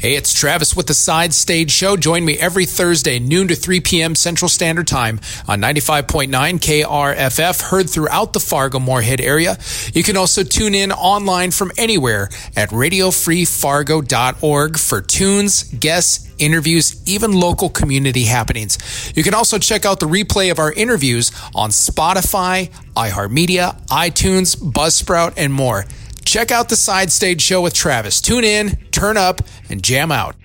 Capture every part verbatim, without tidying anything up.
Hey, it's Travis with the Side Stage Show. Join me every Thursday, noon to three p.m. Central Standard Time on ninety-five point nine K R F F, heard throughout the Fargo-Moorhead area. You can also tune in online from anywhere at radio free fargo dot org for tunes, guests, interviews, even local community happenings. You can also check out the replay of our interviews on Spotify, iHeartMedia, iTunes, Buzzsprout, and more. Check out the Side Stage Show with Travis. Tune in, turn up, and jam out.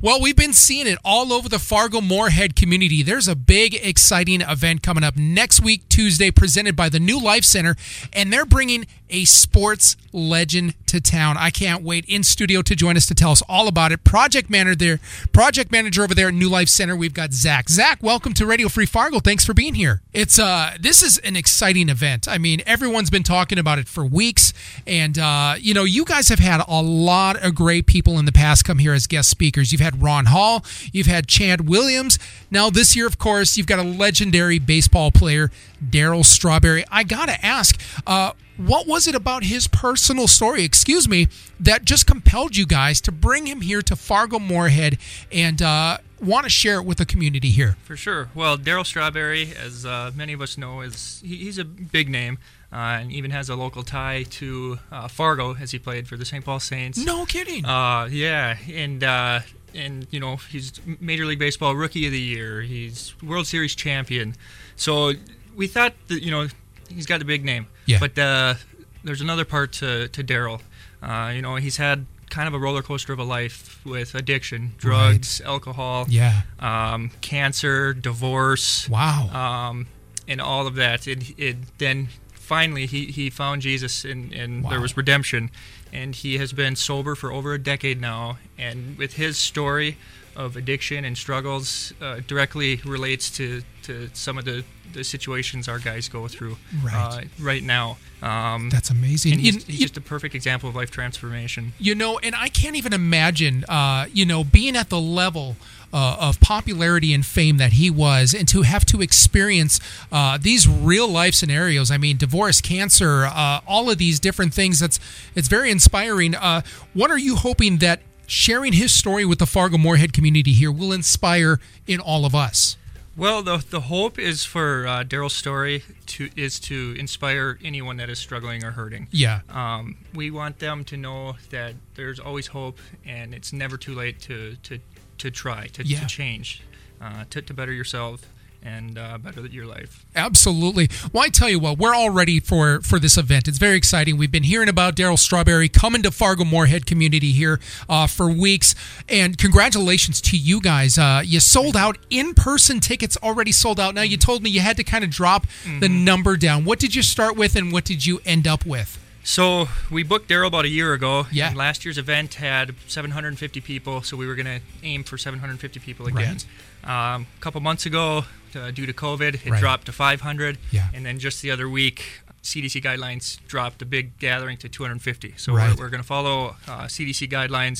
Well, we've been seeing it all over the Fargo-Moorhead community. There's a big, exciting event coming up next week, Tuesday, presented by the New Life Center, and they're bringing a sports legend to town. I can't wait in studio to join us to tell us all about it. Project manager there, project manager over there at New Life Center, we've got Zach. Zach, welcome to Radio Free Fargo. Thanks for being here. It's uh, this is an exciting event. I mean, everyone's been talking about it for weeks, and uh, you know, you guys have had a lot of great people in the past come here as guest speakers. You've had Ron Hall, you've had Chad Williams. Now this year, of course, you've got a legendary baseball player, Daryl Strawberry. I gotta ask, uh, what was it about his personal story, excuse me, that just compelled you guys to bring him here to Fargo-Moorhead and uh, want to share it with the community here? For sure. Well, Daryl Strawberry, as uh, many of us know, is he, he's a big name. Uh, and even has a local tie to uh, Fargo, as he played for the Saint Paul Saints. No kidding. Uh, yeah, and uh, and you know, he's Major League Baseball Rookie of the Year. He's World Series champion. So we thought that, you know, he's got a big name. Yeah. But uh, there's another part to to Daryl. Uh, you know, he's had kind of a roller coaster of a life with addiction, drugs, right. alcohol, yeah, um, cancer, divorce. Wow. Um, and all of that. It it then. Finally, he, he found Jesus, and, and wow. there was redemption. And he has been sober for over a decade now. And with his story of addiction and struggles, uh, directly relates to, to some of the, the situations our guys go through right, uh, right now. Um, That's amazing. And he's, you, he's just a perfect example of life transformation. You know, and I can't even imagine, uh, you know, being at the level Uh, of popularity and fame that he was, and to have to experience uh, these real life scenarios. I mean, divorce, cancer, uh, all of these different things. That's it's very inspiring. Uh, what are you hoping that sharing his story with the Fargo-Moorhead community here will inspire in all of us? Well, the the hope is for uh, Daryl's story to is to inspire anyone that is struggling or hurting. Yeah, um, we want them to know that there's always hope, and it's never too late to to. to try, to, yeah. to change, uh, to, to better yourself and uh, better your life. Absolutely. Well, I tell you what, we're all ready for, for this event. It's very exciting. We've been hearing about Daryl Strawberry coming to Fargo-Moorhead community here uh, for weeks. And congratulations to you guys. Uh, you sold out in-person tickets, already sold out. Now, you told me you had to kind of drop mm-hmm. the number down. What did you start with and what did you end up with? So we booked Daryl about a year ago, yeah. and last year's event had seven hundred fifty people, so we were going to aim for seven hundred fifty people again. Right. Um, a couple months ago, uh, due to COVID, it right. dropped to five hundred, yeah. and then just the other week, C D C guidelines dropped a big gathering to two hundred fifty. So right. we're, we're going to follow uh, C D C guidelines.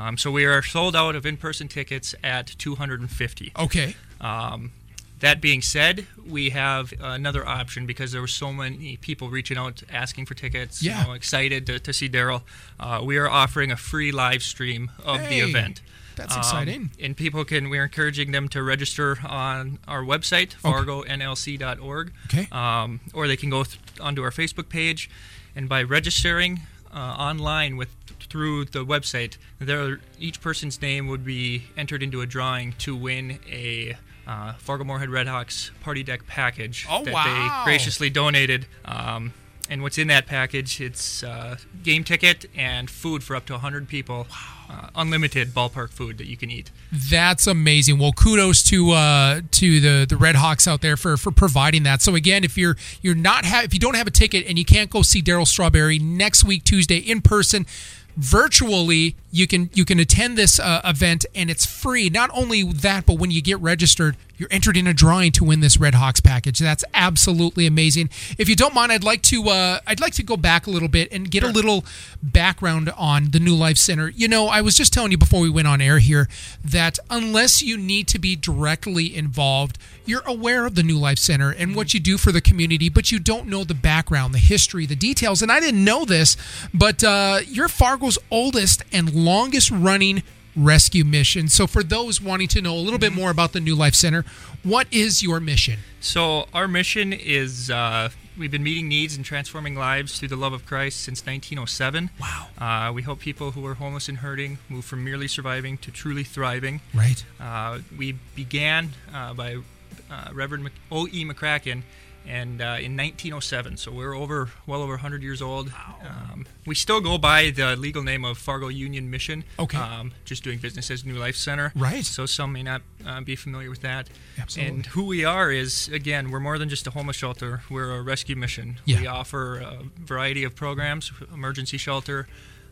Um, so we are sold out of in-person tickets at two hundred fifty. Okay. Um, That being said, we have another option because there were so many people reaching out, asking for tickets, yeah. you know, excited to, to see Daryl. Uh, we are offering a free live stream of hey, the event. That's um, exciting. And people can, we're encouraging them to register on our website, fargo n l c dot org, okay. um, or they can go th- onto our Facebook page. And by registering uh, online with through the website, there each person's name would be entered into a drawing to win a Uh, Fargo-Moorhead Redhawks party deck package oh, that wow. they graciously donated. Um, and what's in that package, it's uh, game ticket and food for up to one hundred people. Wow. Uh, unlimited ballpark food that you can eat. That's amazing. Well, kudos to uh, to the, the Red Hawks out there for, for providing that. So again, if you're you're not ha- if you don't have a ticket and you can't go see Daryl Strawberry next week Tuesday in person, virtually you can you can attend this uh, event, and it's free. Not only that, but when you get registered, you're entered in a drawing to win this Red Hawks package. That's absolutely amazing. If you don't mind, I'd like to uh, I'd like to go back a little bit and get sure. a little background on the New Life Center. You know, I I was just telling you before we went on air here that unless you need to be directly involved, you're aware of the New Life Center and what you do for the community, but you don't know the background, the history, the details. And I didn't know this, but uh, your Fargo Fargo's oldest and longest-running rescue mission. So for those wanting to know a little bit more about the New Life Center, what is your mission? So our mission is uh, we've been meeting needs and transforming lives through the love of Christ since nineteen oh seven. Wow. Uh, we help people who are homeless and hurting move from merely surviving to truly thriving. Right. Uh, we began uh, by uh, Reverend O E McCracken. And uh, in nineteen oh seven, so we're over, well over one hundred years old. Wow. Um, we still go by the legal name of Fargo Union Mission. Okay. Um, just doing business as New Life Center. Right. So some may not uh, be familiar with that. Absolutely. And who we are is, again, we're more than just a homeless shelter. We're a rescue mission. Yeah. We offer a variety of programs, emergency shelter.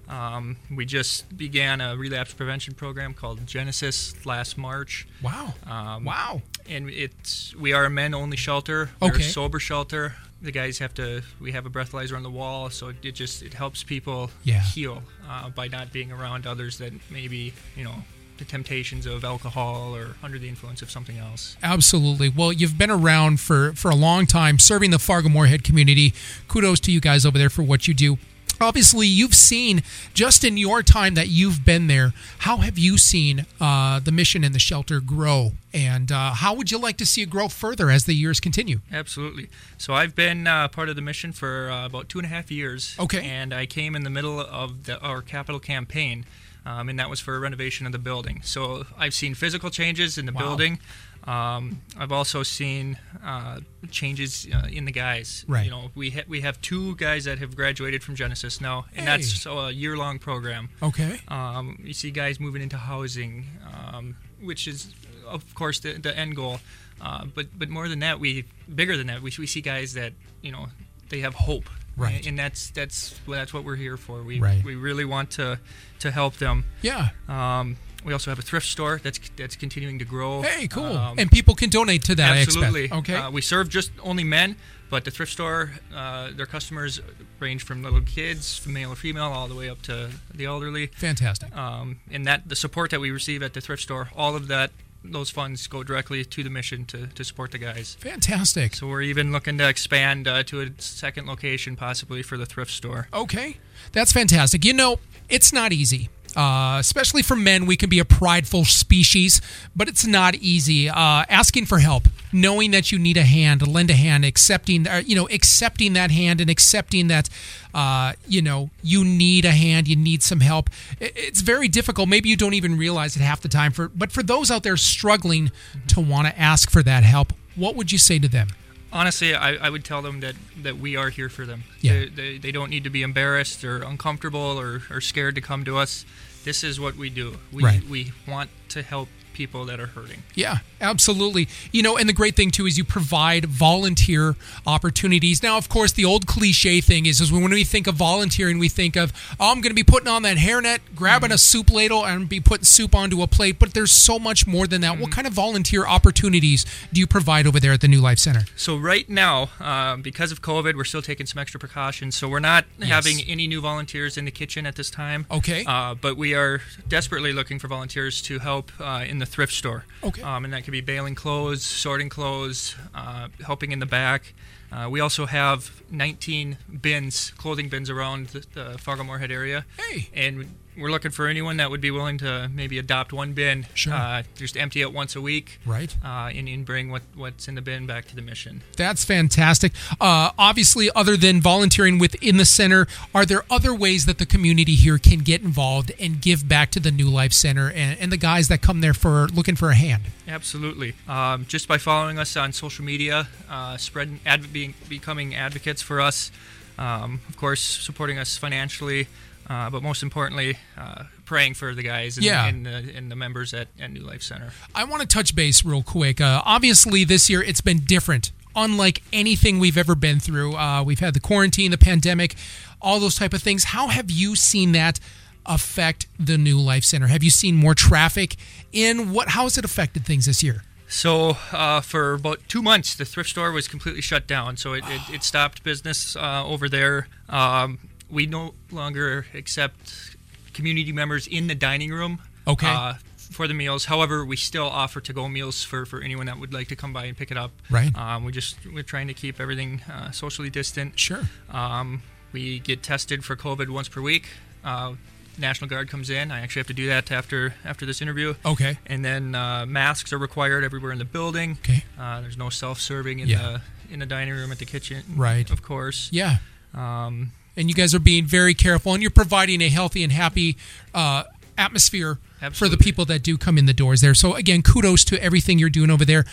Um, we just began a relapse prevention program called Genesis last March. Wow. Um, wow. And it's we are a men-only shelter. We're okay. a sober shelter. The guys have to, we have a breathalyzer on the wall, so it just, it helps people yeah. heal uh, by not being around others that maybe, you know, the temptations of alcohol or under the influence of something else. Absolutely. Well, you've been around for, for a long time serving the Fargo-Moorhead community. Kudos to you guys over there for what you do. Obviously, you've seen, just in your time that you've been there, how have you seen uh, the mission and the shelter grow? And uh, how would you like to see it grow further as the years continue? Absolutely. So I've been uh, part of the mission for uh, about two and a half years. Okay. And I came in the middle of the, our capital campaign, um, and that was for a renovation of the building. So I've seen physical changes in the wow. building. Um, I've also seen uh, changes uh, in the guys. Right. You know, we ha- we have two guys that have graduated from Genesis now, and hey. that's so a year-long program. Okay. Um, you see guys moving into housing, um, which is, of course, the, the end goal. Uh, but but more than that, we bigger than that, we we see guys that, you know, they have hope. Right. And that's that's well, that's what we're here for. We right. we really want to to help them. Yeah. Um. We also have a thrift store that's that's continuing to grow. Hey, cool! Um, and people can donate to that. Absolutely. I expect. Okay. Uh, we serve just only men, but the thrift store, uh, their customers range from little kids, from male or female, all the way up to the elderly. Fantastic. Um, and that the support that we receive at the thrift store, all of that. Those funds go directly to the mission to, to support the guys. Fantastic. So we're even looking to expand uh, to a second location possibly for the thrift store. Okay. That's fantastic. You know, it's not easy. Uh, especially for men, we can be a prideful species, but it's not easy. Uh, asking for help, knowing that you need a hand, lend a hand, accepting, uh, you know, accepting that hand and accepting that, uh, you know, you need a hand, you need some help. It's very difficult. Maybe you don't even realize it half the time. For but for those out there struggling to want to ask for that help, what would you say to them? Honestly, I, I would tell them that, that we are here for them. Yeah. They, they they don't need to be embarrassed or uncomfortable or, or scared to come to us. This is what we do. We right. we want to help people that are hurting. Yeah, absolutely. You know, and the great thing, too, is you provide volunteer opportunities. Now, of course, the old cliche thing is, is when we think of volunteering, we think of, oh, I'm going to be putting on that hairnet, grabbing mm-hmm. a soup ladle, and be putting soup onto a plate. But there's so much more than that. Mm-hmm. What kind of volunteer opportunities do you provide over there at the New Life Center? So right now, uh, because of COVID, we're still taking some extra precautions. So we're not yes. having any new volunteers in the kitchen at this time. Okay. Uh, but we are desperately looking for volunteers to help uh, in the thrift store. Okay. Um, and that could be baling clothes, sorting clothes, uh, helping in the back. Uh, we also have nineteen bins, clothing bins around the, the Fargo-Moorhead area. Hey. And we're looking for anyone that would be willing to maybe adopt one bin, sure. uh, just empty it once a week, right? Uh, and, and bring what, what's in the bin back to the mission. That's fantastic. Uh, obviously, other than volunteering within the center, are there other ways that the community here can get involved and give back to the New Life Center and, and the guys that come there for looking for a hand? Absolutely. Um, just by following us on social media, uh, spreading, adv- being, becoming advocates for us, um, of course, supporting us financially. Uh, but most importantly, uh, praying for the guys and, yeah. and, the, and the members at, at New Life Center. I want to touch base real quick. Uh, obviously, this year it's been different, unlike anything we've ever been through. Uh, we've had the quarantine, the pandemic, all those type of things. How have you seen that affect the New Life Center? Have you seen more traffic in? What? How has it affected things this year? So uh, for about two months, the thrift store was completely shut down. So it, it, it stopped business uh, over there. Um We no longer accept community members in the dining room okay. uh, for the meals. However, we still offer to-go meals for, for anyone that would like to come by and pick it up. Right. Um, we just we're trying to keep everything uh, socially distant. Sure. Um, we get tested for COVID once per week. Uh, National Guard comes in. I actually have to do that after after this interview. Okay. And then uh, masks are required everywhere in the building. Okay. Uh, there's no self-serving in yeah. the in the dining room, at the kitchen. Right. Of course. Yeah. Um, and you guys are being very careful, and you're providing a healthy and happy uh, atmosphere absolutely. for the people that do come in the doors there. So again, kudos to everything you're doing over there.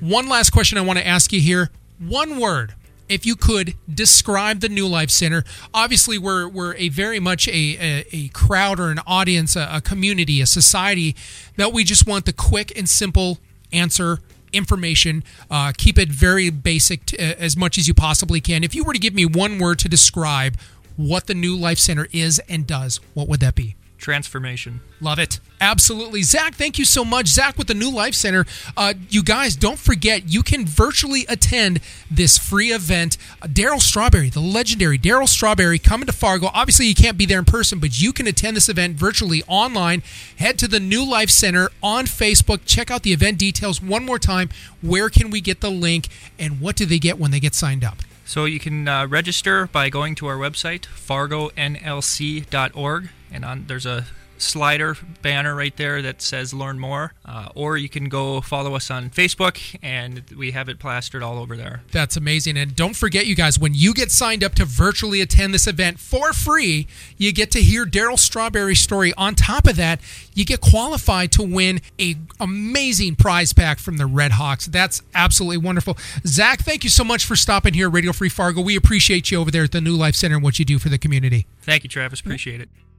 One last question I want to ask you here. One word. If you could describe the New Life Center. Obviously, we're we're a very much a, a, a crowd or an audience, a, a community, a society that we just want the quick and simple answer information. Uh, keep it very basic t- as much as you possibly can. If you were to give me one word to describe what the New Life Center is and does, what would that be? Transformation. Love it. Absolutely. Zach, thank you so much. Zach with the New Life Center. Uh, you guys, don't forget, you can virtually attend this free event. Uh, Daryl Strawberry, the legendary Daryl Strawberry, coming to Fargo. Obviously, you can't be there in person, but you can attend this event virtually online. Head to the New Life Center on Facebook. Check out the event details one more time. Where can we get the link, and what do they get when they get signed up? So you can uh, register by going to our website, fargo n l c dot org. And on, there's a slider banner right there that says learn more. Uh, or you can go follow us on Facebook, and we have it plastered all over there. That's amazing. And don't forget, you guys, when you get signed up to virtually attend this event for free, you get to hear Daryl Strawberry's story. On top of that, you get qualified to win an amazing prize pack from the Redhawks. That's absolutely wonderful. Zach, thank you so much for stopping here at Radio Free Fargo. We appreciate you over there at the New Life Center and what you do for the community. Thank you, Travis. Appreciate it.